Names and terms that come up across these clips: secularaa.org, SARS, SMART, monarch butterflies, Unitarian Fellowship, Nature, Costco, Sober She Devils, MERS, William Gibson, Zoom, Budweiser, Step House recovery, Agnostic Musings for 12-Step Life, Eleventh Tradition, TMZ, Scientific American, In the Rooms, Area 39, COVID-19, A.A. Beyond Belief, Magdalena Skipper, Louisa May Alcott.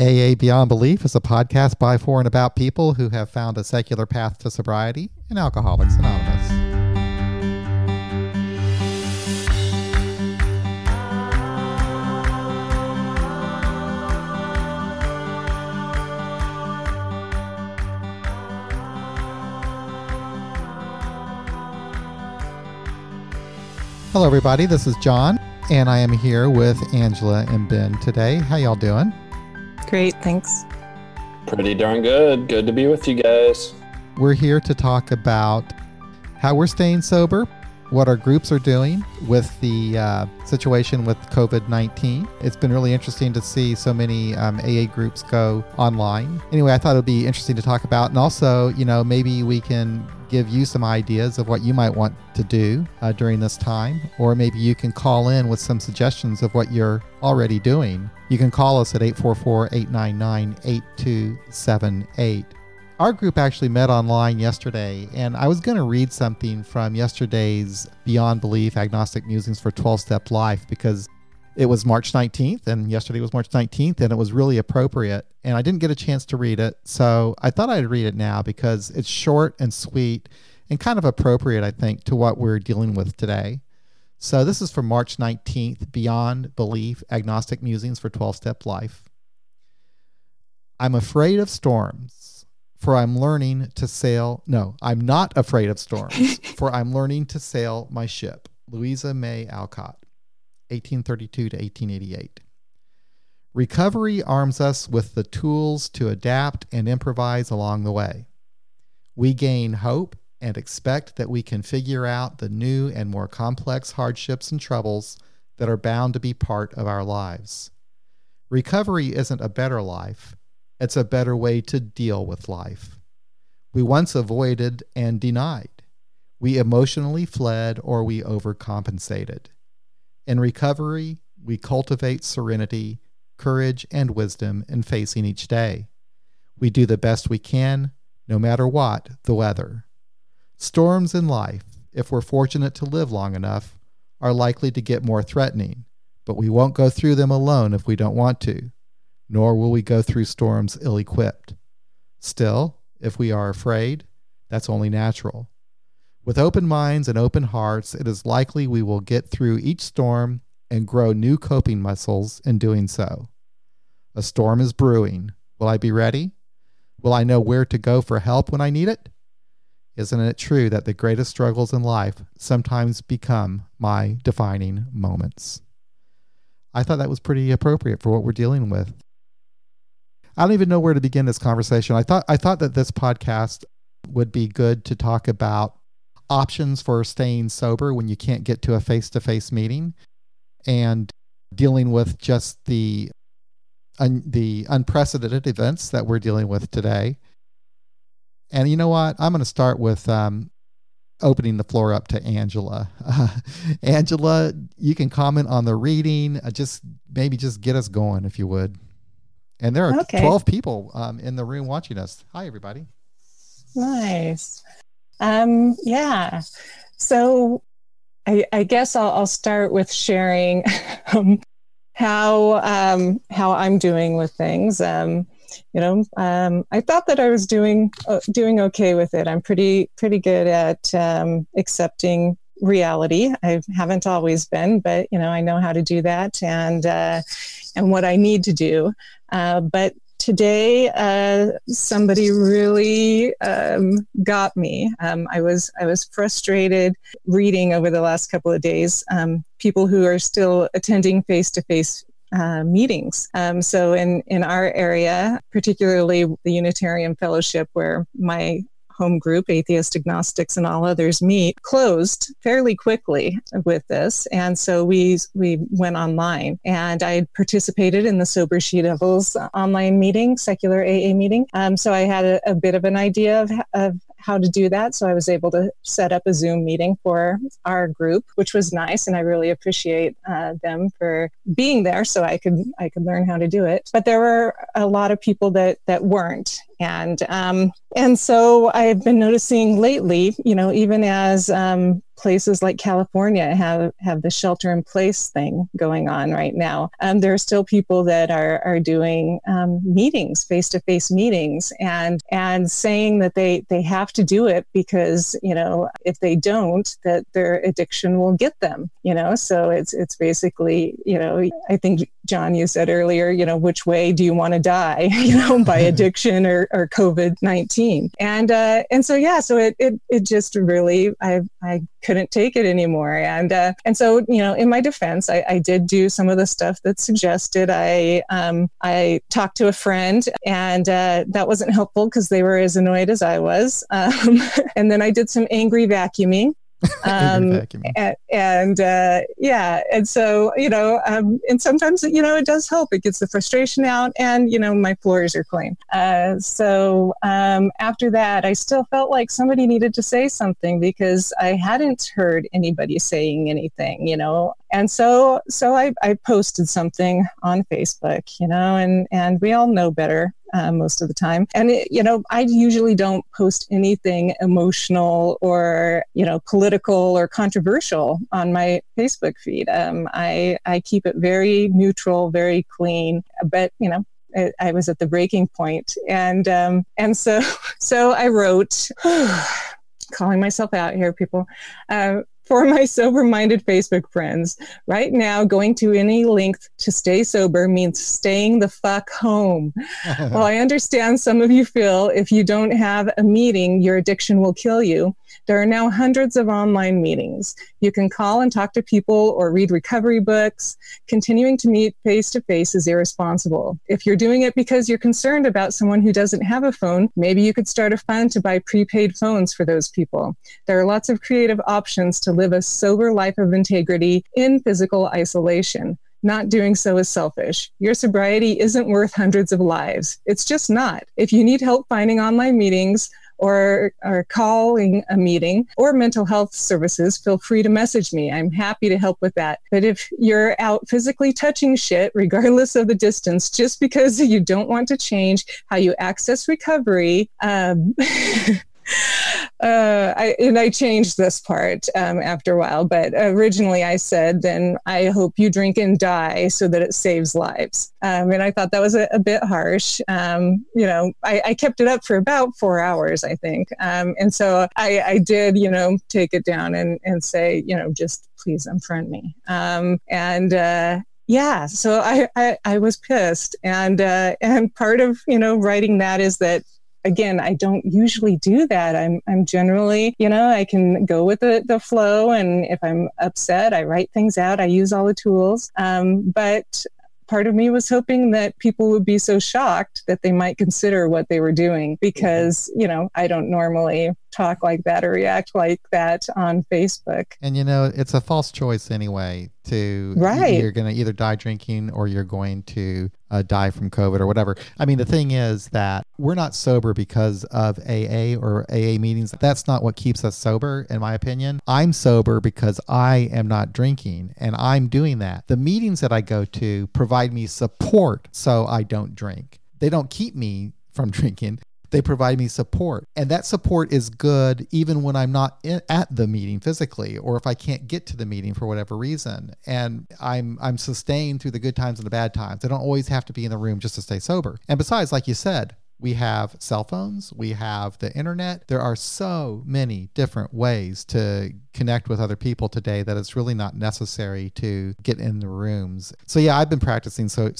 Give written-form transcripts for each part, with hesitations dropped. A.A. Beyond Belief is a podcast by, for, and about people who have found a secular path to sobriety in Alcoholics Anonymous. Hello, everybody. This is John, and I am here with Angela and Ben today. How y'all doing? Great, thanks. Pretty darn good. Good to be with you guys. We're here to talk about how we're staying sober, what our groups are doing with the situation with COVID-19. It's been really interesting to see so many AA groups go online. Anyway, I thought it would be interesting to talk about. And also, you know, maybe we can give you some ideas of what you might want to do during this time, or maybe you can call in with some suggestions of what you're already doing. You can call us at 844-899-8278. Our group actually met online yesterday, and I was going to read something from yesterday's Beyond Belief, Agnostic Musings for 12-Step Life, because it was March 19th, and yesterday was March 19th, and it was really appropriate. And I didn't get a chance to read it, so I thought I'd read it now because it's short and sweet and kind of appropriate, I think, to what we're dealing with today. So this is from March 19th, Beyond Belief, Agnostic Musings for 12-Step Life. I'm afraid of storms, for I'm learning to sail. No, I'm not afraid of storms, for I'm learning to sail my ship. Louisa May Alcott, 1832 to 1888. Recovery arms us with the tools to adapt and improvise along the way. We gain hope and expect that we can figure out the new and more complex hardships and troubles that are bound to be part of our lives. Recovery isn't a better life. It's a better way to deal with life. We once avoided and denied. We emotionally fled or we overcompensated. In recovery, we cultivate serenity, courage, and wisdom in facing each day. We do the best we can, no matter what the weather. Storms in life, if we're fortunate to live long enough, are likely to get more threatening, but we won't go through them alone if we don't want to, nor will we go through storms ill-equipped. Still, if we are afraid, that's only natural. With open minds and open hearts, it is likely we will get through each storm and grow new coping muscles in doing so. A storm is brewing. Will I be ready? Will I know where to go for help when I need it? Isn't it true that the greatest struggles in life sometimes become my defining moments? I thought that was pretty appropriate for what we're dealing with. I don't even know where to begin this conversation. I thought that this podcast would be good to talk about options for staying sober when you can't get to a face-to-face meeting, and dealing with just the unprecedented events that we're dealing with today. And you know what? I'm going to start with opening the floor up to Angela. Angela, you can comment on the reading. Just get us going if you would. And there are 12 people in the room watching us. Hi, everybody. Nice. Yeah. So I guess I'll start with sharing how I'm doing with things. I thought that I was doing okay with it. I'm pretty good at accepting reality. I haven't always been, but I know how to do that and what I need to do. But today, somebody really got me. I was frustrated reading over the last couple of days. People who are still attending face-to-face meetings. So in our area, particularly the Unitarian Fellowship, where my home group, Atheist, Agnostics, and All Others Meet, closed fairly quickly with this. And so we went online. And I participated in the Sober She Devils online meeting, secular AA meeting. So I had a bit of an idea of how to do that. So I was able to set up a Zoom meeting for our group, which was nice. And I really appreciate them for being there so I could learn how to do it. But there were a lot of people that weren't. And so I've been noticing lately, you know, even as places like California have the shelter in place thing going on right now, there are still people that are doing meetings, face-to-face meetings, and saying that they have to do it because, you know, if they don't, that their addiction will get them, you know. So it's basically, you know, I think, John, you said earlier, you know, which way do you want to die, you know, by addiction or COVID-19? And so, yeah, so it just really, I couldn't take it anymore. And so, you know, in my defense, I did do some of the stuff that's suggested. I talked to a friend, and that wasn't helpful because they were as annoyed as I was. And then I did some angry vacuuming. Yeah. And so, you know, and sometimes, you know, it does help. It gets the frustration out, and, you know, my floors are clean. So after that, I still felt like somebody needed to say something because I hadn't heard anybody saying anything, you know. And so I posted something on Facebook, you know, and we all know better. Most of the time. And, it, you know, I usually don't post anything emotional or, you know, political or controversial on my Facebook feed. I keep it very neutral, very clean, but, you know, I was at the breaking point. And so I wrote, calling myself out here, people, for my sober-minded Facebook friends, right now, going to any length to stay sober means staying the fuck home. While I understand some of you feel if you don't have a meeting, your addiction will kill you, there are now hundreds of online meetings. You can call and talk to people or read recovery books. Continuing to meet face-to-face is irresponsible. If you're doing it because you're concerned about someone who doesn't have a phone, maybe you could start a fund to buy prepaid phones for those people. There are lots of creative options to live a sober life of integrity in physical isolation. Not doing so is selfish. Your sobriety isn't worth hundreds of lives. It's just not. If you need help finding online meetings, or calling a meeting or mental health services, feel free to message me. I'm happy to help with that. But if you're out physically touching shit, regardless of the distance, just because you don't want to change how you access recovery, I changed this part after a while, but originally I said, then I hope you drink and die so that it saves lives. And I thought that was a bit harsh. You know, I kept it up for about 4 hours, I think. And so I did, you know, take it down and say, you know, just please unfriend me. Yeah, so I was pissed. And part of, you know, writing that is that, again, I don't usually do that. I'm generally, you know, I can go with the flow. And if I'm upset, I write things out. I use all the tools. But part of me was hoping that people would be so shocked that they might consider what they were doing because, you know, I don't normally talk like that or react like that on Facebook. And, you know, it's a false choice anyway to, right. You're going to either die drinking or you're going to die from COVID or whatever. I mean, the thing is that we're not sober because of AA or AA meetings. That's not what keeps us sober, in my opinion. I'm sober because I am not drinking and I'm doing that. The meetings that I go to provide me support so I don't drink. They don't keep me from drinking. They provide me support. And that support is good even when I'm not at the meeting physically, or if I can't get to the meeting for whatever reason. And I'm sustained through the good times and the bad times. I don't always have to be in the room just to stay sober. And besides, like you said, we have cell phones, we have the internet. There are so many different ways to connect with other people today that it's really not necessary to get in the rooms. So yeah, I've been practicing. So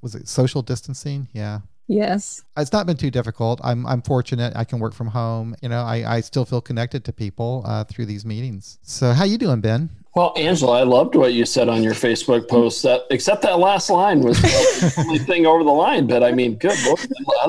was it social distancing? Yeah. Yes. It's not been too difficult. I'm fortunate. I can work from home. You know, I still feel connected to people through these meetings. So how you doing, Ben? Well, Angela, I loved what you said on your Facebook post, that, except that last line was the only thing over the line. But I mean, good Lord, I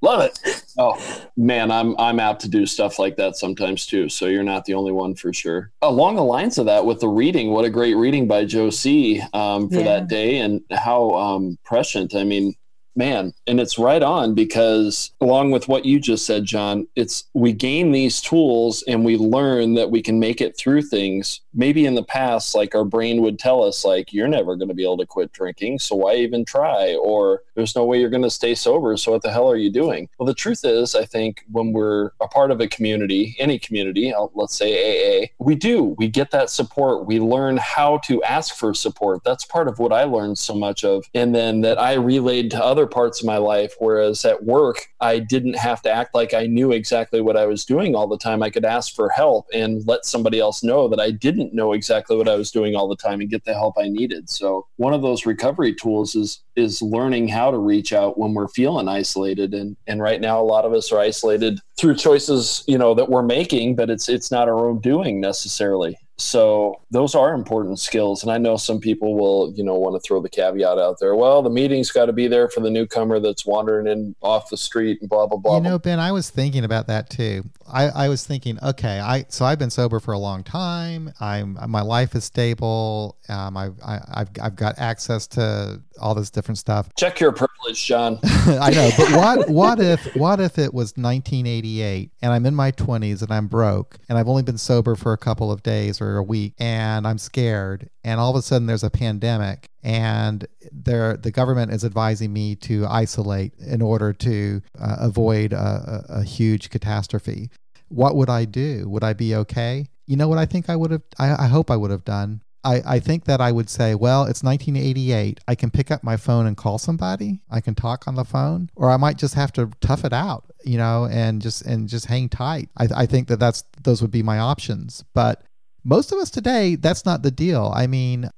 love it. Oh, man, I'm out to do stuff like that sometimes, too. So you're not the only one for sure. Along the lines of that with the reading, what a great reading by Joe C. That day, and how prescient. I mean, man, and it's right on, because along with what you just said, John, we gain these tools and we learn that we can make it through things maybe in the past, like, our brain would tell us, like, you're never going to be able to quit drinking, so why even try? Or there's no way you're going to stay sober, so what the hell are you doing? Well, the truth is, I think when we're a part of a community, any community, let's say AA, we get that support. We learn how to ask for support. That's part of what I learned so much of. And then that I relayed to other parts of my life, whereas at work, I didn't have to act like I knew exactly what I was doing all the time. I could ask for help and let somebody else know that I didn't know exactly what I was doing all the time and get the help I needed. So one of those recovery tools is learning how to reach out when we're feeling isolated. And right now, a lot of us are isolated through choices, that we're making, but it's not our own doing necessarily. So those are important skills. And I know some people will, want to throw the caveat out there. Well, the meeting's got to be there for the newcomer that's wandering in off the street and blah, blah, blah. Ben, I was thinking about that too. I was thinking, okay, so I've been sober for a long time. My life is stable. I've got access to all this different stuff. Check your privilege, John. I know, but what if it was 1988 and I'm in my 20s and I'm broke and I've only been sober for a couple of days or a week and I'm scared, and all of a sudden there's a pandemic and the government is advising me to isolate in order to avoid a huge catastrophe. What would I do? Would I be okay? You know what I think I would have, I hope I would have done? I think that I would say, well, it's 1988. I can pick up my phone and call somebody. I can talk on the phone, or I might just have to tough it out, and just hang tight. I think those would be my options. But most of us today, that's not the deal. I mean,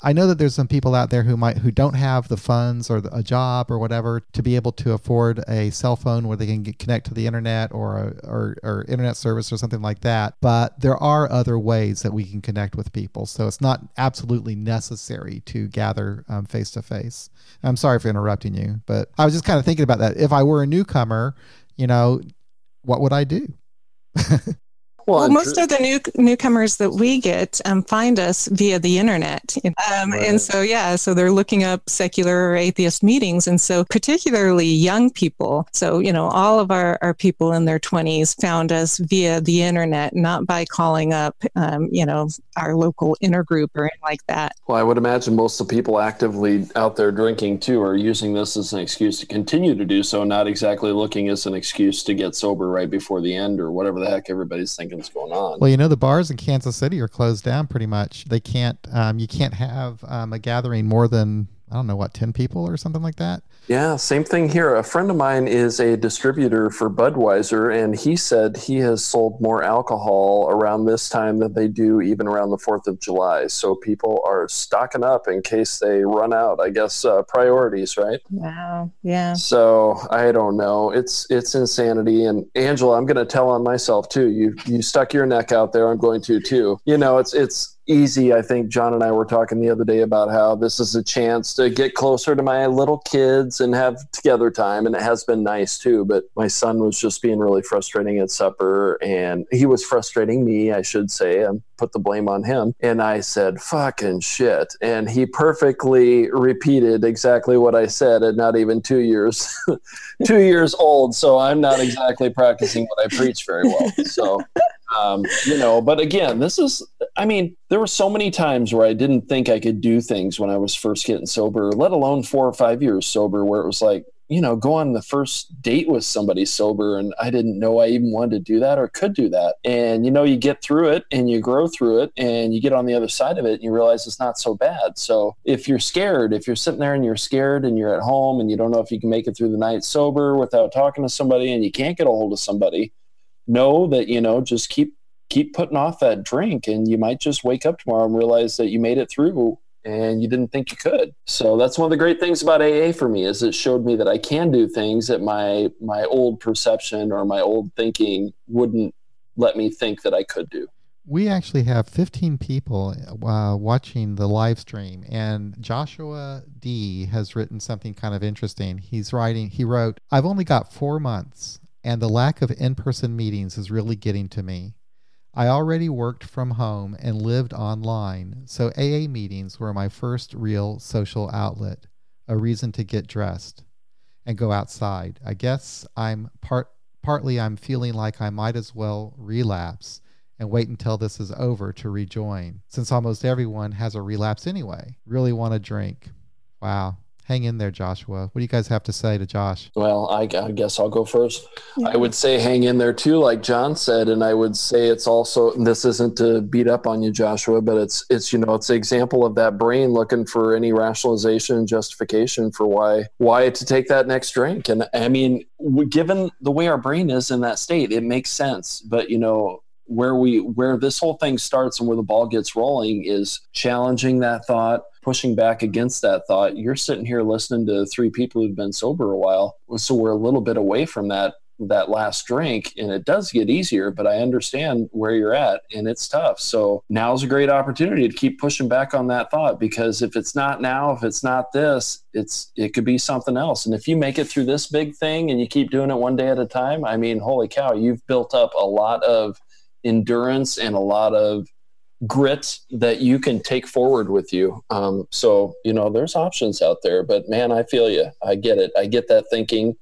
I know that there's some people out there who don't have the funds or a job or whatever to be able to afford a cell phone where they can connect to the internet or internet service or something like that. But there are other ways that we can connect with people. So it's not absolutely necessary to gather face to face. I'm sorry for interrupting you, but I was just kind of thinking about that. If I were a newcomer, what would I do? Well, most of the newcomers that we get find us via the internet. Right. And so, so they're looking up secular or atheist meetings. And so particularly young people. So, all of our people in their 20s found us via the internet, not by calling up, our local intergroup or anything like that. Well, I would imagine most of the people actively out there drinking too are using this as an excuse to continue to do so, not exactly looking as an excuse to get sober right before the end or whatever the heck everybody's thinking going on. Well, the bars in Kansas City are closed down pretty much. They can't, you can't have a gathering more than, 10 people or something like that. Yeah, same thing here. A friend of mine is a distributor for Budweiser, and he said he has sold more alcohol around this time than they do even around the 4th of July. So people are stocking up in case they run out. I guess priorities, right? Wow, yeah. So I don't know. It's insanity. And Angela, I'm going to tell on myself too. You stuck your neck out there. I'm going to too. It's easy. I think John and I were talking the other day about how this is a chance to get closer to my little kids and have together time. And it has been nice too, but my son was just being really frustrating at supper, and he was frustrating me, I should say, and put the blame on him. And I said, fucking shit. And he perfectly repeated exactly what I said at not even 2 years old. So I'm not exactly practicing what I preach very well. So but again, there were so many times where I didn't think I could do things when I was first getting sober, let alone 4 or 5 years sober, where it was like, go on the first date with somebody sober. And I didn't know I even wanted to do that or could do that. And, you get through it and you grow through it and you get on the other side of it and you realize it's not so bad. So if you're sitting there and you're scared and you're at home and you don't know if you can make it through the night sober without talking to somebody and you can't get a hold of somebody, know that, just keep putting off that drink, and you might just wake up tomorrow and realize that you made it through and you didn't think you could. So that's one of the great things about AA for me, is it showed me that I can do things that my old perception or my old thinking wouldn't let me think that I could do. We actually have 15 people watching the live stream, and Joshua D has written something kind of interesting. He wrote, I've only got 4 months, and the lack of in-person meetings is really getting to me. I already worked from home and lived online, so AA meetings were my first real social outlet, a reason to get dressed and go outside. I guess I'm partly I'm feeling like I might as well relapse and wait until this is over to rejoin, since almost everyone has a relapse anyway. Really want to drink. Wow. Hang in there, Joshua. What do you guys have to say to Josh? Well, I guess I'll go first. Yeah. I would say hang in there too, like John said, and I would say it's also, and this isn't to beat up on you, Joshua, but it's you know, it's an example of that brain looking for any rationalization and justification for why to take that next drink. And I mean, given the way our brain is in that state, it makes sense. But you know, where this whole thing starts and where the ball gets rolling is challenging that thought, pushing back against that thought. You're sitting here listening to three people who've been sober a while, so we're a little bit away from that last drink, and it does get easier, but I understand where you're at, and it's tough. So now's a great opportunity to keep pushing back on that thought, because if it's not now, if it's not this, it could be something else. And if you make it through this big thing and you keep doing it one day at a time, I mean, holy cow, you've built up a lot of endurance and a lot of grit that you can take forward with you. So, you know, there's options out there, but man, I feel you. I get it. I get that thinking,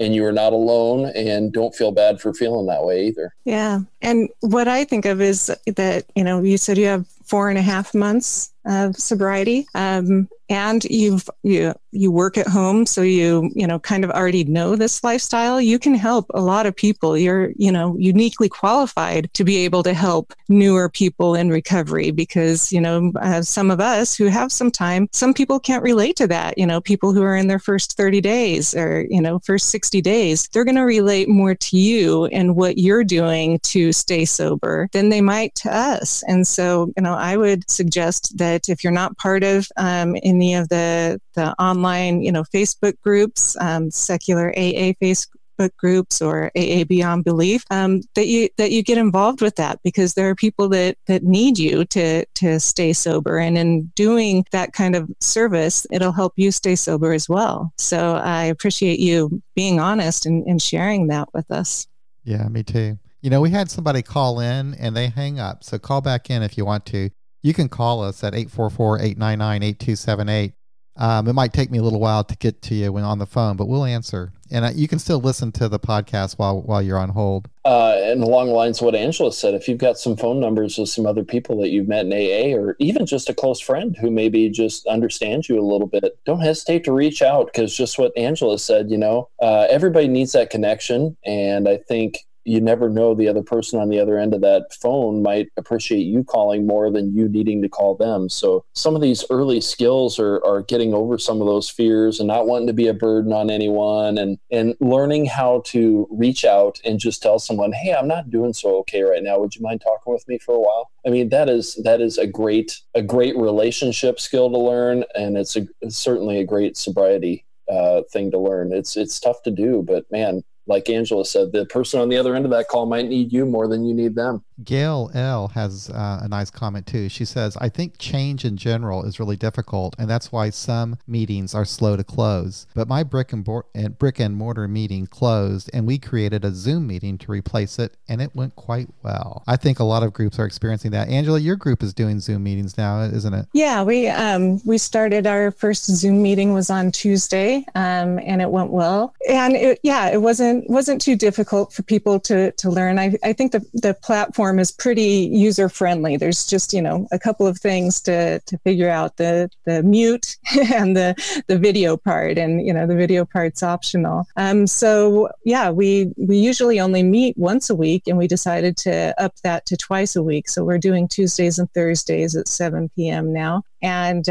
and you are not alone, and don't feel bad for feeling that way either. Yeah. And what I think of is that, you know, you said you have 4.5 months of sobriety, and you work at home, so you know, kind of already know this lifestyle. You can help a lot of people. You're, you know, uniquely qualified to be able to help newer people in recovery, because, you know, some of us who have some time, some people can't relate to that. You know, people who are in their first 30 days or, you know, first 60 days, they're going to relate more to you and what you're doing to stay sober than they might to us. And so, you know, I would suggest that if you're not part of any of the online, you know, Facebook groups, secular AA Facebook groups or A.A. Beyond Belief, that you get involved with that, because there are people that need you to stay sober. And in doing that kind of service, it'll help you stay sober as well. So I appreciate you being honest and sharing that with us. Yeah, me too. You know, we had somebody call in and they hang up. So call back in if you want to. You can call us at 844-899-8278. It might take me a little while to get to you when on the phone, but we'll answer. And you can still listen to the podcast while you're on hold. And along the lines of what Angela said, if you've got some phone numbers of some other people that you've met in AA, or even just a close friend who maybe just understands you a little bit, don't hesitate to reach out, because just what Angela said, you know, everybody needs that connection. And I think you never know, the other person on the other end of that phone might appreciate you calling more than you needing to call them. So some of these early skills are getting over some of those fears and not wanting to be a burden on anyone, and learning how to reach out and just tell someone, hey, I'm not doing so okay right now. Would you mind talking with me for a while? I mean, that is a great relationship skill to learn. And it's certainly a great sobriety thing to learn. It's tough to do, but man, like Angela said, the person on the other end of that call might need you more than you need them. Gail L. has a nice comment too. She says, I think change in general is really difficult, and that's why some meetings are slow to close. But my brick and mortar meeting closed, and we created a Zoom meeting to replace it, and it went quite well. I think a lot of groups are experiencing that. Angela, your group is doing Zoom meetings now, isn't it? Yeah, we started, our first Zoom meeting was on Tuesday, and it went well. And it wasn't too difficult for people to learn. I think the platform is pretty user friendly. There's just, you know, a couple of things to figure out, the mute and the video part, and, you know, the video part's optional. So yeah, we usually only meet once a week, and we decided to up that to twice a week. So we're doing Tuesdays and Thursdays at 7 p.m. now. And,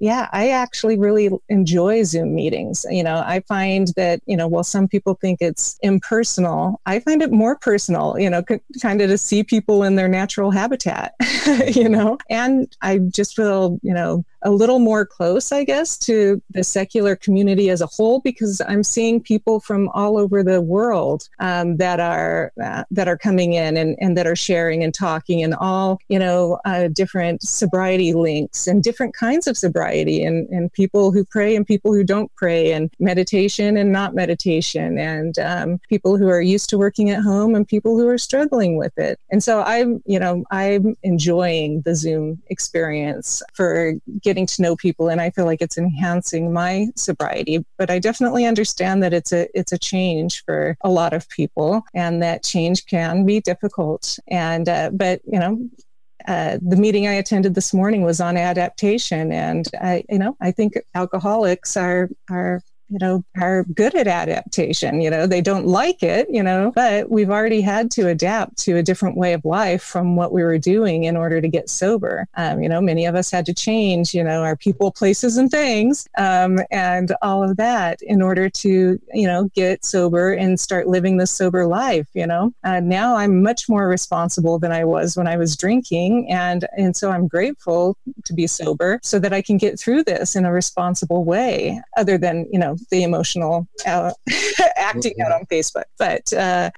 yeah, I actually really enjoy Zoom meetings. You know, I find that, you know, while some people think it's impersonal, I find it more personal, you know, kind of to see people in their natural habitat, you know, and I just feel, you know, a little more close, I guess, to the secular community as a whole, because I'm seeing people from all over the world that are coming in and that are sharing and talking, and all, you know, different sobriety links and different kinds of sobriety, and people who pray and people who don't pray, and meditation and not meditation, and people who are used to working at home and people who are struggling with it. And so I'm enjoying the Zoom experience for getting to know people, and I feel like it's enhancing my sobriety. But I definitely understand that it's a change for a lot of people, and that change can be difficult. And the meeting I attended this morning was on adaptation, and I think alcoholics are good at adaptation. They don't like it, but we've already had to adapt to a different way of life from what we were doing in order to get sober. Many of us had to change, our people, places, and things, and all of that in order to, get sober and start living this sober life. Now I'm much more responsible than I was when I was drinking. And so I'm grateful to be sober so that I can get through this in a responsible way, other than, the emotional acting out on Facebook. But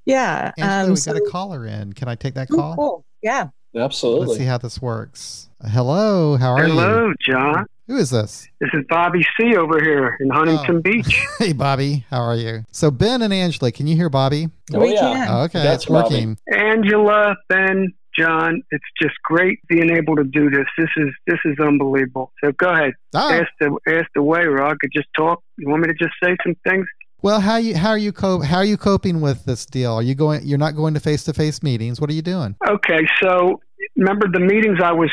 yeah. Angela, we got a caller in. Can I take that call? Cool. Yeah. Absolutely. Let's see how this works. Hello. How are you? Hello, John. Who is this? This is Bobby C. over here in Huntington Beach. Hey, Bobby. How are you? So Ben and Angela, can you hear Bobby? Oh, we can. Oh, okay. That's working. Bobby. Angela, Ben, John, it's just great being able to do this. This is unbelievable. So go ahead. Oh. Ask the way, or I could just talk. You want me to just say some things? Well, how are you coping with this deal? You're not going to face-to-face meetings. What are you doing? Okay, so remember the meetings I was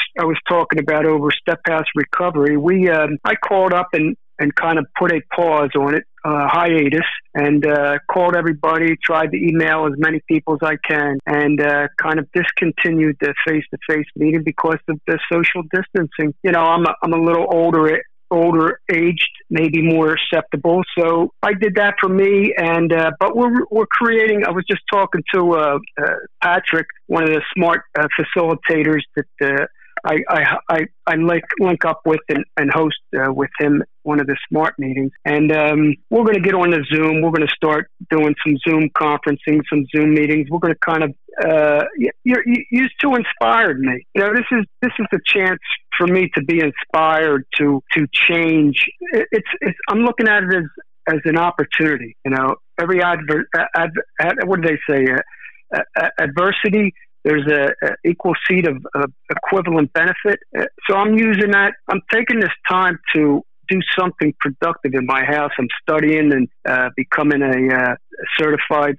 talking about over Step House Recovery. We I called up and kind of put a pause on it, hiatus, and called everybody, tried to email as many people as I can, and kind of discontinued the face-to-face meeting because of the social distancing. I'm a little older aged, maybe more acceptable. So I did that for me. And, but we're creating, I was just talking to Patrick, one of the SMART facilitators that I link up with and host with him one of the SMART meetings. And we're going to get on the Zoom. We're going to start doing some Zoom conferencing, some Zoom meetings. We're going to kind of, you two inspired me. This is the chance for me to be inspired to change. It's I'm looking at it as an opportunity. Every what do they say? Adversity. There's a equal seed of equivalent benefit. So I'm using that. I'm taking this time to do something productive in my house. I'm studying and becoming a certified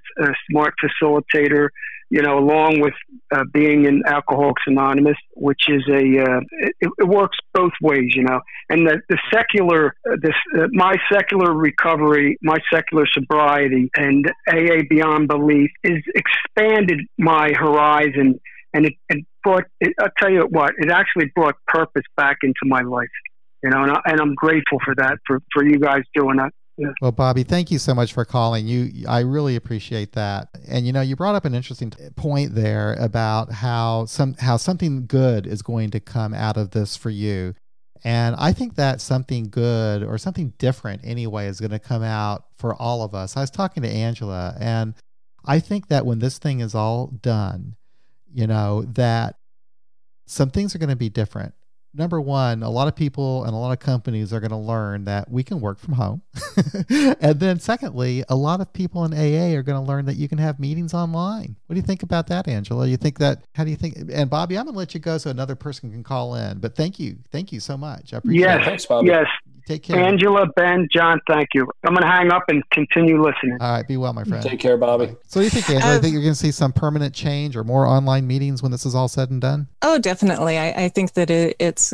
SMART facilitator, along with being in Alcoholics Anonymous, which is it works both ways, And my secular recovery, my secular sobriety, and A.A. Beyond Belief is expanded my horizon, and I'll tell you what, it actually brought purpose back into my life, And I'm grateful for that, for you guys doing that. Yeah. Well, Bobby, thank you so much for calling. I really appreciate that. And you brought up an interesting point there about how something good is going to come out of this for you. And I think that something good, or something different anyway, is going to come out for all of us. I was talking to Angela, and I think that when this thing is all done, that some things are going to be different. Number one, a lot of people and a lot of companies are going to learn that we can work from home. And then secondly, a lot of people in AA are going to learn that you can have meetings online. What do you think about that, Angela? How do you think? And Bobby, I'm going to let you go so another person can call in. But thank you. Thank you so much. I appreciate it. Thanks, Bobby. Yes. Take care. Angela, Ben, John, thank you. I'm going to hang up and continue listening. All right. Be well, my friend. Take care, Bobby. Right. So what do you think, Angela? I think you're going to see some permanent change or more online meetings when this is all said and done? Oh, definitely. I think that it's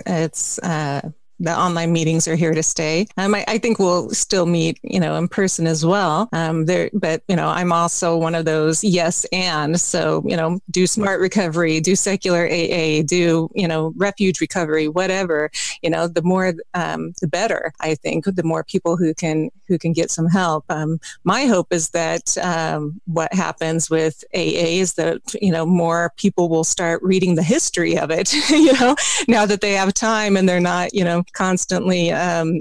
the online meetings are here to stay. I think we'll still meet, in person as well. I'm also one of those yes and. So, do SMART recovery, do secular AA, do, refuge recovery, whatever. The more, the better. I think the more people who can get some help. My hope is that what happens with AA is that more people will start reading the history of it. Now that they have time and they're not, constantly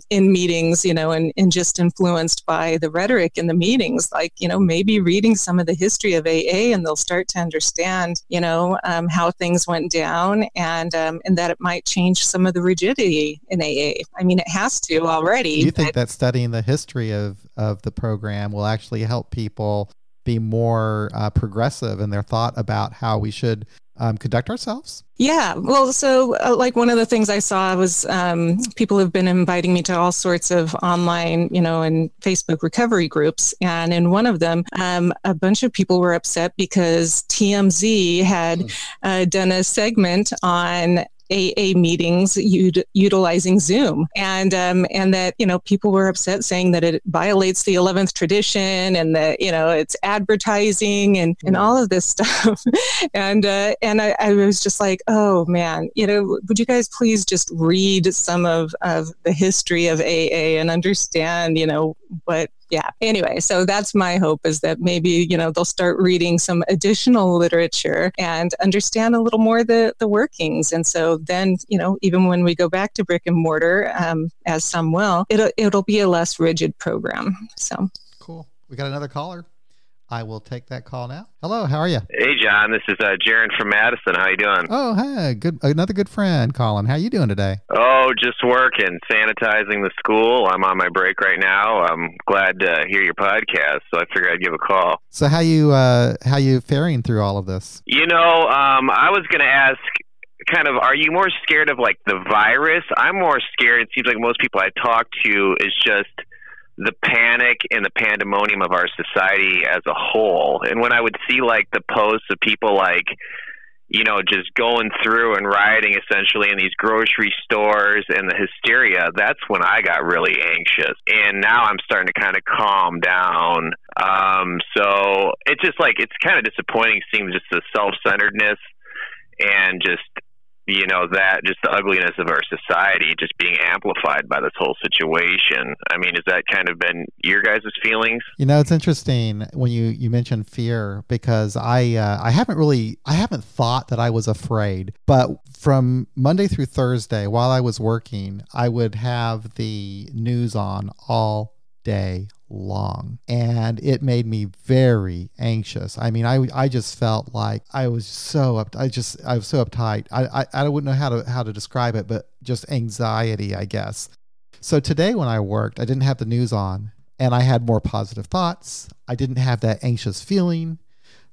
in meetings, and just influenced by the rhetoric in the meetings, like, maybe reading some of the history of AA, and they'll start to understand, how things went down, and that it might change some of the rigidity in AA. I mean, it has to already. Do you think that studying the history of the program will actually help people be more progressive in their thought about how we should conduct ourselves? Yeah. Well, so like one of the things I saw was people have been inviting me to all sorts of online, and Facebook recovery groups. And in one of them, a bunch of people were upset because TMZ had done a segment on AA meetings utilizing Zoom, and that people were upset, saying that it violates the 11th tradition, and that it's advertising and all of this stuff. And I was just like, oh man, would you guys please just read some of the history of AA and understand, what. Yeah. Anyway, so that's my hope, is that maybe, they'll start reading some additional literature and understand a little more the workings. And so then, even when we go back to brick and mortar, as some will, it'll be a less rigid program. So cool. We got another caller. I will take that call now. Hello. How are you? Hey, John. This is Jaron from Madison. How you doing? Oh, hey. Good. Another good friend, Colin. How you doing today? Oh, just working, sanitizing the school. I'm on my break right now. I'm glad to hear your podcast, so I figured I'd give a call. So how you faring through all of this? I was going to ask, kind of, are you more scared of like the virus? I'm more scared. It seems like most people I talk to is just the panic and the pandemonium of our society as a whole. And when I would see like the posts of people like, just going through and rioting essentially in these grocery stores and the hysteria, that's when I got really anxious. And now I'm starting to kind of calm down. So it's just like, it's kind of disappointing seeing just the self-centeredness and just, just the ugliness of our society just being amplified by this whole situation. I mean, has that kind of been your guys' feelings? It's interesting when you mentioned fear, because I haven't thought that I was afraid, but from Monday through Thursday while I was working, I would have the news on all day long, and it made me very anxious. I mean, I just felt like I was so up. I was so uptight. I wouldn't know how to describe it, but just anxiety, I guess. So today when I worked, I didn't have the news on, and I had more positive thoughts. I didn't have that anxious feeling.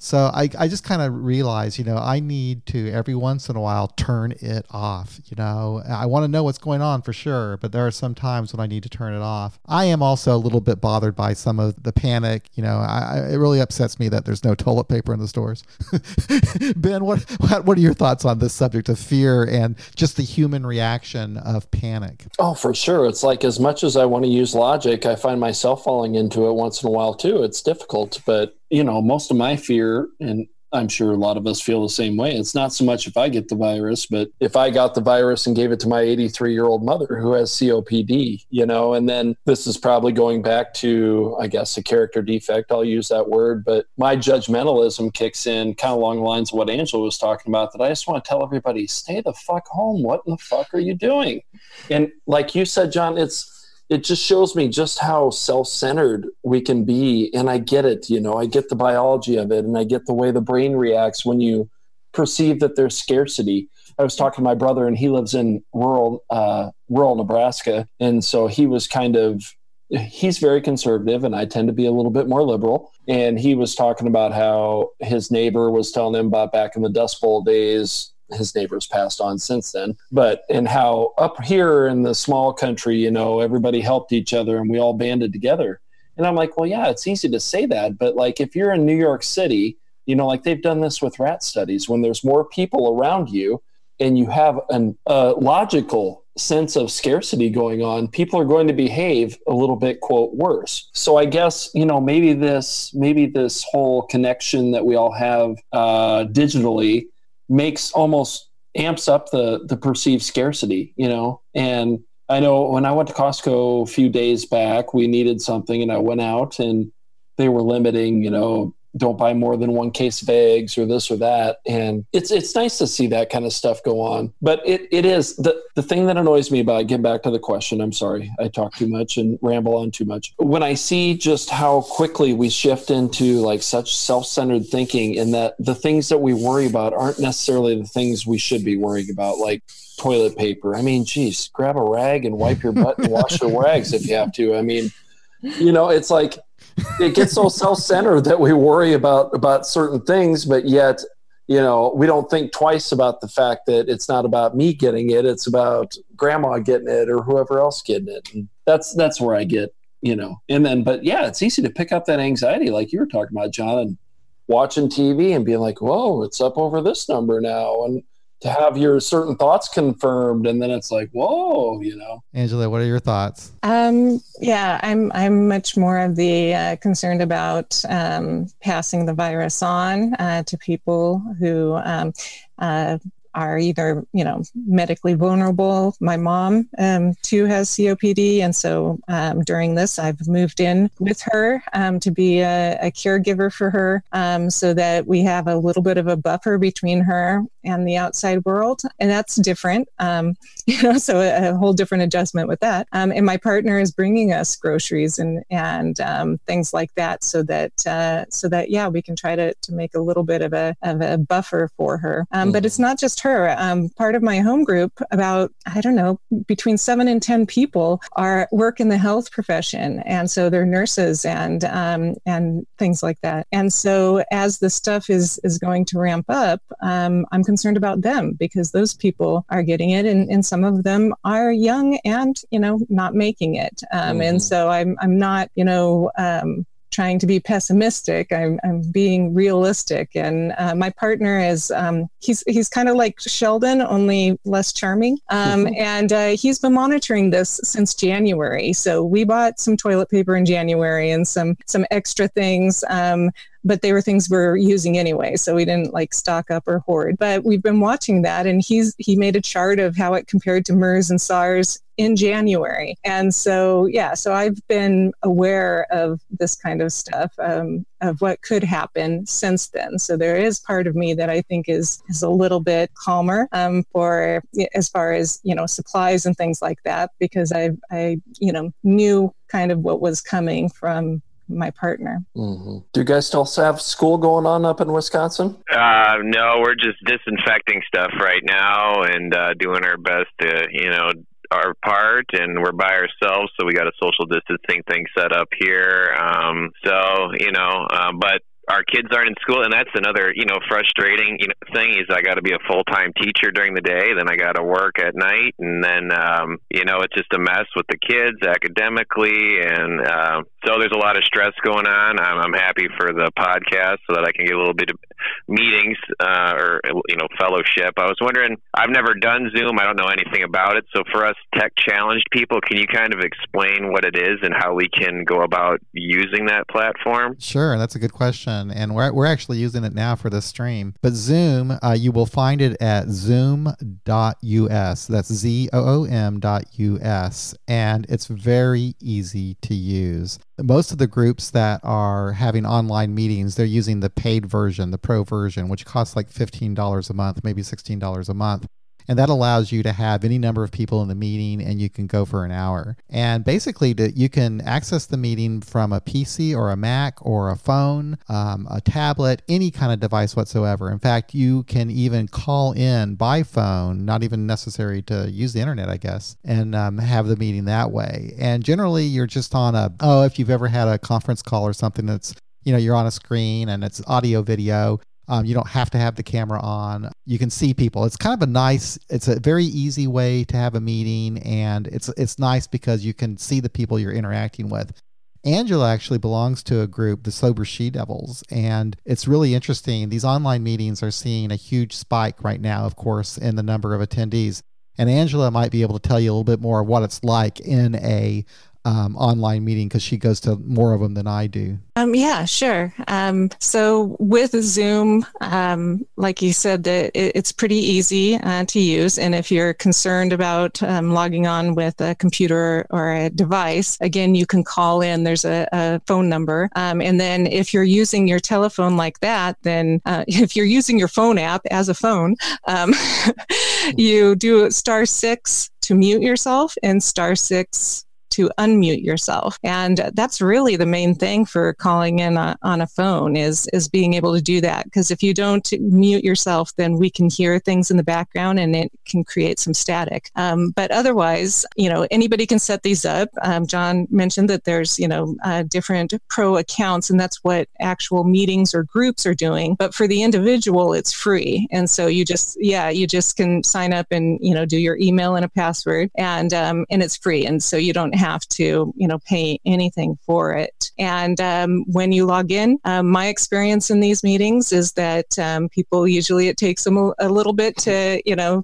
So I just kind of realized, I need to every once in a while turn it off. I want to know what's going on for sure, but there are some times when I need to turn it off. I am also a little bit bothered by some of the panic. It really upsets me that there's no toilet paper in the stores. Ben, what are your thoughts on this subject of fear and just the human reaction of panic? Oh, for sure. It's like, as much as I want to use logic, I find myself falling into it once in a while too. It's difficult, but most of my fear, and I'm sure a lot of us feel the same way, it's not so much if I get the virus, but if I got the virus and gave it to my 83-year-old mother who has COPD, and then this is probably going back to, I guess, a character defect. I'll use that word, but my judgmentalism kicks in kind of along the lines of what Angela was talking about, that I just want to tell everybody, stay the fuck home. What in the fuck are you doing? And like you said, John, it just shows me just how self-centered we can be. And I get it, I get the biology of it, and I get the way the brain reacts when you perceive that there's scarcity. I was talking to my brother, and he lives in rural Nebraska. And so he was he's very conservative, and I tend to be a little bit more liberal. And he was talking about how his neighbor was telling him about back in the Dust Bowl days. His neighbors passed on since then, but and how up here in the small country, everybody helped each other and we all banded together. And I'm like, well, yeah, it's easy to say that, but like if you're in New York City, like they've done this with rat studies, when there's more people around you and you have a logical sense of scarcity going on, people are going to behave a little bit, quote, worse. So I guess, maybe this whole connection that we all have digitally makes almost amps up the perceived scarcity, And I know when I went to Costco a few days back, we needed something, and I went out and they were limiting, don't buy more than one case of eggs or this or that. And it's nice to see that kind of stuff go on. But it is the thing that annoys me about it, getting back to the question, I'm sorry, I talk too much and ramble on too much. When I see just how quickly we shift into like such self-centered thinking, and that the things that we worry about aren't necessarily the things we should be worrying about, like toilet paper. I mean, geez, grab a rag and wipe your butt and wash your rags if you have to. I mean, it's like, it gets so self-centered that we worry about certain things, but yet, you know, we don't think twice about the fact that it's not about me getting it. It's about grandma getting it or whoever else getting it. And that's where I get, you know, and then, but yeah, it's easy to pick up that anxiety. Like you were talking about, John, and watching TV and being like, whoa, it's up over this number now. And to have your certain thoughts confirmed. And then it's like, whoa, you know. Angela, what are your thoughts? Yeah, I'm much more of the concerned about passing the virus on to people who are either, you know, medically vulnerable. My mom, too, has COPD. And so during this, I've moved in with her to be a caregiver for her so that we have a little bit of a buffer between her and the outside world. And that's different, you know, so a whole different adjustment with that. And my partner is bringing us groceries and things like that so that yeah, we can try to make a little bit of a buffer for her. But it's not just her. Part of my home group, about, I don't know, between 7 and 10 people work in the health profession. And so they're nurses and things like that. And so as the stuff is going to ramp up, I'm concerned about them because those people are getting it. And some of them are young and, you know, not making it. And so I'm not, you know, trying to be pessimistic. I'm being realistic. And my partner is, he's kind of like Sheldon, only less charming. And he's been monitoring this since January. So we bought some toilet paper in January and some extra things, but they were things we're using anyway. So we didn't like stock up or hoard, but we've been watching that. And he made a chart of how it compared to MERS and SARS in January. And so, yeah, so I've been aware of this kind of stuff, of what could happen since then. So there is part of me that I think is a little bit calmer for as far as, you know, supplies and things like that, because I you know, knew kind of what was coming from my partner. Mm-hmm. Do you guys still have school going on up in Wisconsin? No, we're just disinfecting stuff right now and doing our best to, you know, our part, and we're by ourselves. So we got a social distancing thing set up here. So, you know, but our kids aren't in school, and that's another, you know, frustrating, you know, thing is I got to be a full-time teacher during the day, then I got to work at night, and then, you know, it's just a mess with the kids academically, and so there's a lot of stress going on. I'm happy for the podcast so that I can get a little bit of meetings or, you know, fellowship. I was wondering, I've never done Zoom. I don't know anything about it. So for us tech-challenged people, can you kind of explain what it is and how we can go about using that platform? Sure, that's a good question. And we're actually using it now for the stream. But Zoom, you will find it at zoom.us. That's ZOOM.us. And it's very easy to use. Most of the groups that are having online meetings, they're using the paid version, the pro version, which costs like $15 a month, maybe $16 a month. And that allows you to have any number of people in the meeting, and you can go for an hour. And basically, you can access the meeting from a PC or a Mac or a phone, a tablet, any kind of device whatsoever. In fact, you can even call in by phone, not even necessary to use the internet, I guess, and have the meeting that way. And generally, you're just on if you've ever had a conference call or something that's, you know, you're on a screen and it's audio video. You don't have to have the camera on. You can see people. It's kind of it's a very easy way to have a meeting, and it's nice because you can see the people you're interacting with. Angela actually belongs to a group, the Sober She Devils, and it's really interesting. These online meetings are seeing a huge spike right now, of course, in the number of attendees. And Angela might be able to tell you a little bit more of what it's like in a online meeting, because she goes to more of them than I do. Yeah, sure. So with Zoom, like you said, it's pretty easy to use. And if you're concerned about logging on with a computer or a device, again, you can call in. There's a phone number. And then if you're using your telephone like that, then if you're using your phone app as a phone, you do *6 to mute yourself and *6 to unmute yourself. And that's really the main thing for calling in on a phone is being able to do that. Because if you don't mute yourself, then we can hear things in the background and it can create some static. But otherwise, anybody can set these up. John mentioned that there's, different pro accounts, and that's what actual meetings or groups are doing. But for the individual, it's free. And so you just can sign up and, do your email and a password, and it's free. And so you don't have to, pay anything for it. And when you log in, my experience in these meetings is that people usually, it takes them a little bit to,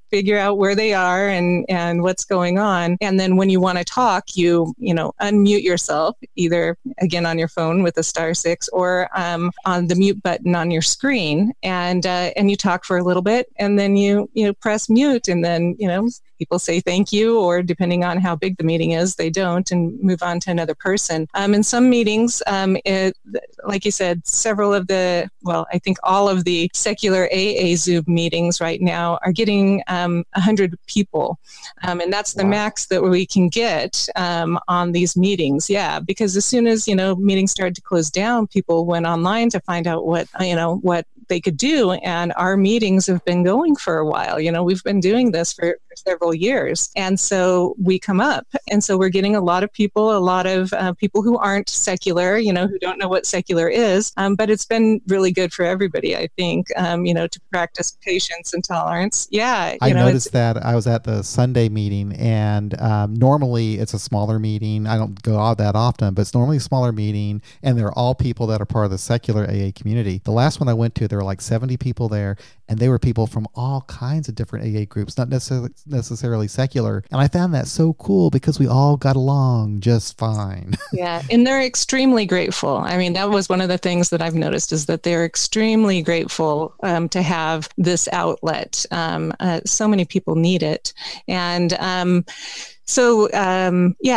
figure out where they are and what's going on. And then when you want to talk, you unmute yourself, either again on your phone with a *6 or on the mute button on your screen, and you talk for a little bit, and then you press mute, and then people say thank you, or depending on how big the meeting is, they don't and move on to another person. In some meetings, like you said, several of the, I think all of the secular AA Zoom meetings right now are getting 100 people. And that's the max that we can get on these meetings. Yeah, because as soon as, meetings started to close down, people went online to find out what they could do. And our meetings have been going for a while. We've been doing this for several years. And so we come up. And so we're getting a lot of people who aren't secular, who don't know what secular is. But it's been really good for everybody, I think, to practice patience and tolerance. Yeah. I noticed that I was at the Sunday meeting, and normally it's a smaller meeting. I don't go out that often, but it's normally a smaller meeting, and they're all people that are part of the secular AA community. The last one I went to, there were like 70 people there, and they were people from all kinds of different AA groups, not necessarily secular. And I found that so cool because we all got along just fine. Yeah. And they're extremely grateful. I mean, that was one of the things that I've noticed, is that they're extremely grateful to have this outlet. So many people need it. And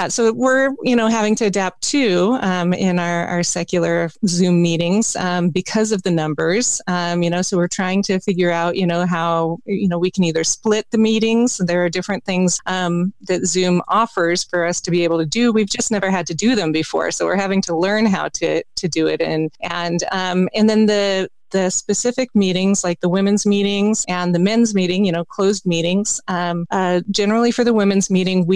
So we're, having to adapt too, in our secular Zoom meetings, because of the numbers, so we're trying to figure out, how, we can either split the meetings. There are different things, that Zoom offers for us to be able to do. We've just never had to do them before. So we're having to learn how to do it. And then the specific meetings, like the women's meetings and the men's meeting, closed meetings. Generally for the women's meeting,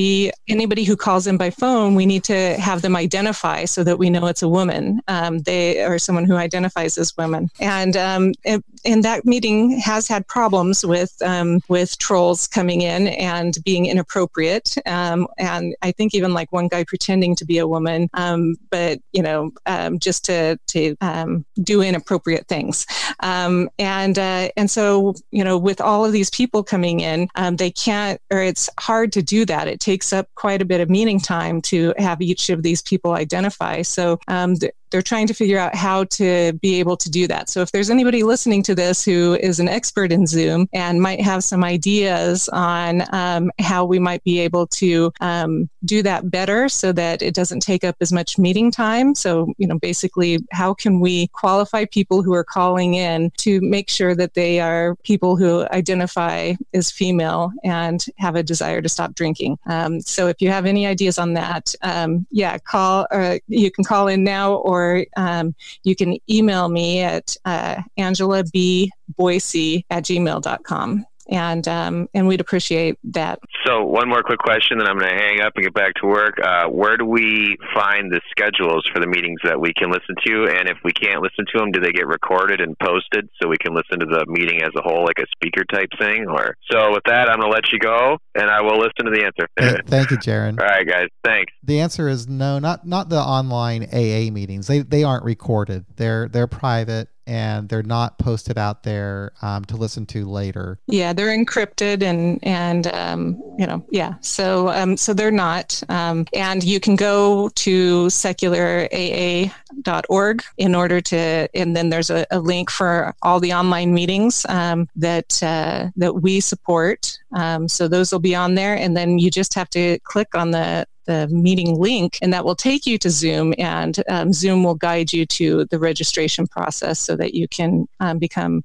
anybody who calls in by phone, we need to have them identify so that we know it's a woman. They are someone who identifies as women. And that meeting has had problems with trolls coming in and being inappropriate. And I think even like one guy pretending to be a woman, just to do inappropriate things. And so, with all of these people coming in, they can't, or it's hard to do that. It takes up quite a bit of meeting time to have each of these people identify. So, they're trying to figure out how to be able to do that. So if there's anybody listening to this who is an expert in Zoom and might have some ideas on how we might be able to do that better so that it doesn't take up as much meeting time. So, basically, how can we qualify people who are calling in to make sure that they are people who identify as female and have a desire to stop drinking? So if you have any ideas on that, you can call in now, or you can email me at angelabboise@gmail.com. And we'd appreciate that. So one more quick question, then I'm going to hang up and get back to work. Where do we find the schedules for the meetings that we can listen to? And if we can't listen to them, do they get recorded and posted so we can listen to the meeting as a whole, like a speaker type thing? Or so with that, I'm going to let you go, and I will listen to the answer. Thank you, Jaron. All right, guys. Thanks. The answer is no, not the online AA meetings. They aren't recorded. They're private, and they're not posted out there to listen to later. Yeah, they're encrypted and. So they're not. And you can go to secularaa.org in order to, and then there's a link for all the online meetings that we support. So those will be on there, and then you just have to click on the the meeting link, and that will take you to Zoom, and Zoom will guide you to the registration process so that you can become,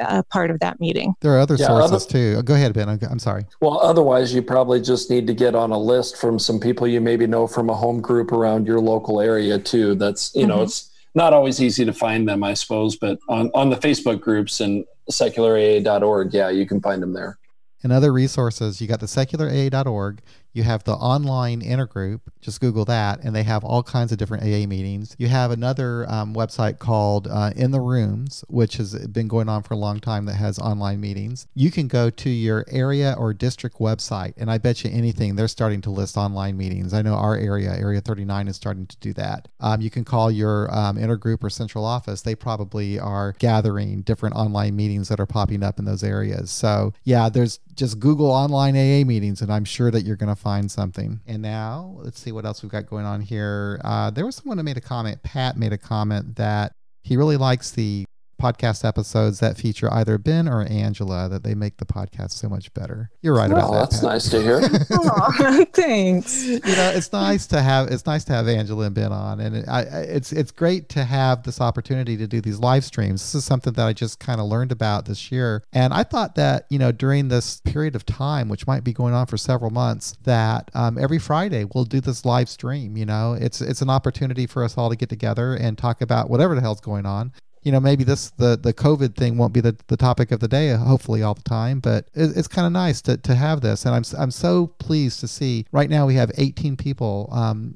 a part of that meeting. There are other sources too. Go ahead, Ben. I'm sorry. Well, otherwise you probably just need to get on a list from some people you maybe know from a home group around your local area too. That's, it's not always easy to find them, I suppose, but on the Facebook groups and secularaa.org, you can find them there. And other resources, you got the secularaa.org, you have the online intergroup, just Google that, and they have all kinds of different AA meetings. You have another website called In the Rooms, which has been going on for a long time, that has online meetings. You can go to your area or district website, and I bet you anything, they're starting to list online meetings. I know our area, Area 39, is starting to do that. You can call your intergroup or central office. They probably are gathering different online meetings that are popping up in those areas. So there's just Google online AA meetings, and I'm sure that you're going to find something. And now let's see what else we've got going on here. There was someone who made a comment. Pat made a comment that he really likes the podcast episodes that feature either Ben or Angela, that they make the podcast so much better. You're right about that. That's Pat. Nice to hear. Aw, thanks. It's nice to have Angela and Ben on, and it's great to have this opportunity to do these live streams. This is something that I just kind of learned about this year, and I thought that during this period of time, which might be going on for several months, that every Friday we'll do this live stream. It's an opportunity for us all to get together and talk about whatever the hell's going on. Maybe the COVID thing won't be the topic of the day, hopefully all the time, but it's kind of nice to have this. And I'm so pleased to see right now we have 18 people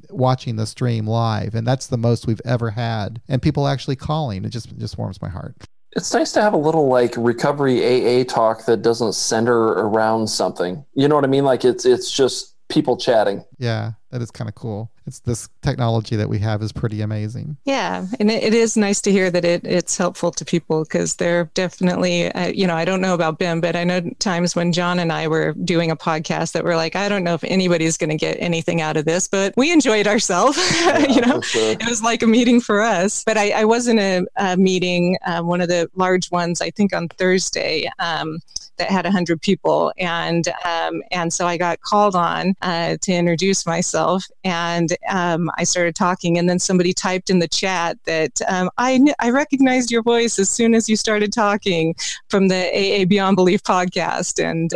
watching the stream live, and that's the most we've ever had. And people actually calling, it just warms my heart. It's nice to have a little like recovery AA talk that doesn't center around something. You know what I mean? Like it's just people chatting. Yeah, that is kind of cool. It's this technology that we have is pretty amazing. Yeah, and it is nice to hear that it's helpful to people, because they're definitely, I don't know about Ben, but I know times when John and I were doing a podcast that we're like, I don't know if anybody's going to get anything out of this, but we enjoyed ourselves. Yeah, sure. It was like a meeting for us. But I was in a meeting, one of the large ones, I think on Thursday, that had 100 people, and so I got called on to introduce myself, and I started talking, and then somebody typed in the chat that I recognized your voice as soon as you started talking from the A.A. Beyond Belief podcast, and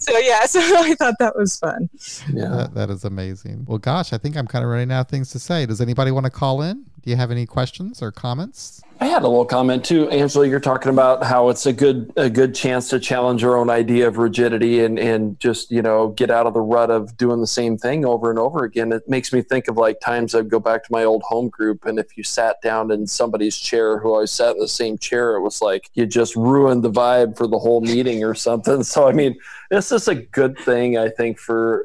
so I thought that was fun. Yeah, that is amazing. Well, gosh, I think I'm kind of running out of things to say. Does anybody want to call in? Do you have any questions or comments? I had a little comment too, Angela. You're talking about how it's a good chance to challenge your own idea of rigidity and just get out of the rut of doing the same thing over and over again. It makes me think of like times I'd go back to my old home group, and if you sat down in somebody's chair who always sat in the same chair, it was like you just ruined the vibe for the whole meeting or something. So I mean, this is a good thing, I think, for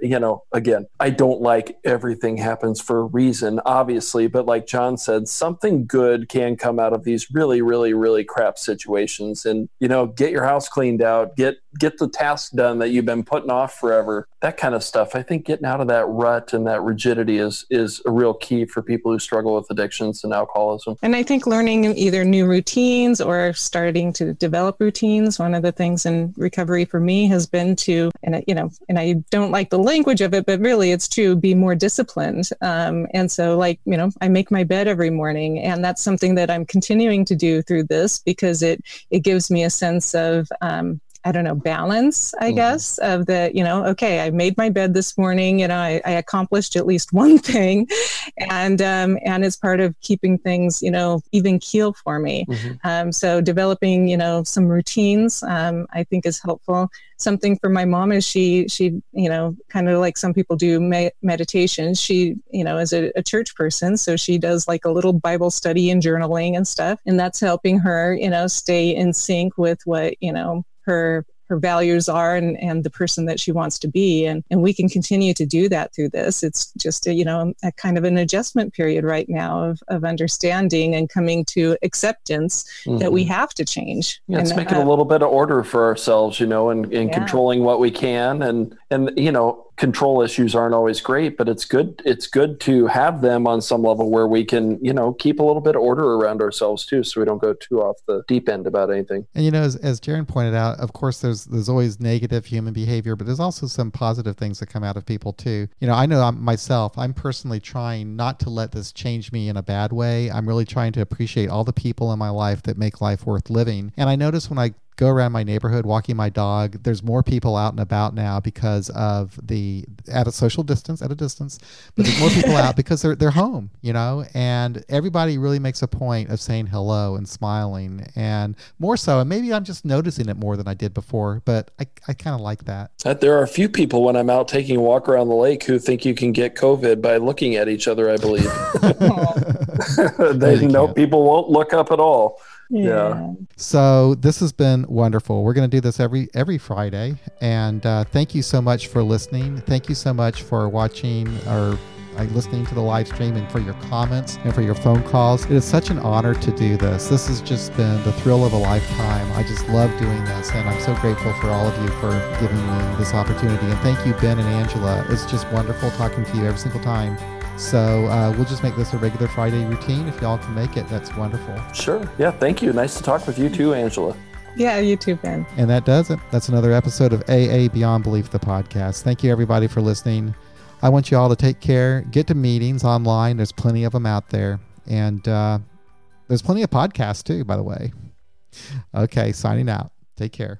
again, I don't like everything happens for a reason, obviously, but like John said, something good can come out of these really, really, really crap situations. And, get your house cleaned out, get the task done that you've been putting off forever, that kind of stuff. I think getting out of that rut and that rigidity is a real key for people who struggle with addictions and alcoholism. And I think learning either new routines or starting to develop routines. One of the things in recovery for me has been to, and I don't like the language of it, but really it's to be more disciplined. And so I make my bed every morning, and that's something that I'm continuing to do through this, because it gives me a sense of, balance, I guess, of the, okay, I made my bed this morning, I accomplished at least one thing, and it's part of keeping things, even keel for me. Mm-hmm. So developing, some routines, I think is helpful. Something for my mom is she kind of like some people do meditation. She is a church person, so she does like a little Bible study and journaling and stuff, and that's helping her stay in sync with what her values are and the person that she wants to be. And we can continue to do that through this. It's just a kind of an adjustment period right now of understanding and coming to acceptance that we have to change. Yeah, it's making a little bit of order for ourselves, and controlling what we can. And control issues aren't always great, but it's good. It's good to have them on some level where we can, keep a little bit of order around ourselves too, so we don't go too off the deep end about anything. And as Jaren pointed out, of course, there's there's always negative human behavior, but there's also some positive things that come out of people too. You know, I know myself, I'm personally trying not to let this change me in a bad way. I'm really trying to appreciate all the people in my life that make life worth living. And I notice when I go around my neighborhood walking my dog, there's more people out and about now because of the at a distance, but there's more people out because they're home, you know, and everybody really makes a point of saying hello and smiling, and more so, and maybe I'm just noticing it more than I did before, but I kind of like that. There are a few people when I'm out taking a walk around the lake who think you can get COVID by looking at each other, I believe. They know people won't look up at all. Yeah. So this has been wonderful. We're going to do this every Friday. And thank you so much for listening. Thank you so much for watching or listening to the live stream, and for your comments and for your phone calls. It is such an honor to do this. This has just been the thrill of a lifetime. I just love doing this, and I'm so grateful for all of you for giving me this opportunity. And thank you, Ben and Angela. It's just wonderful talking to you every single time. So we'll just make this a regular Friday routine. If y'all can make it, that's wonderful. Sure. Yeah, thank you. Nice to talk with you too, Angela. Yeah, you too, Ben. And that does it. That's another episode of A.A. Beyond Belief, the podcast. Thank you, everybody, for listening. I want you all to take care. Get to meetings online. There's plenty of them out there. And there's plenty of podcasts too, by the way. Okay, signing out. Take care.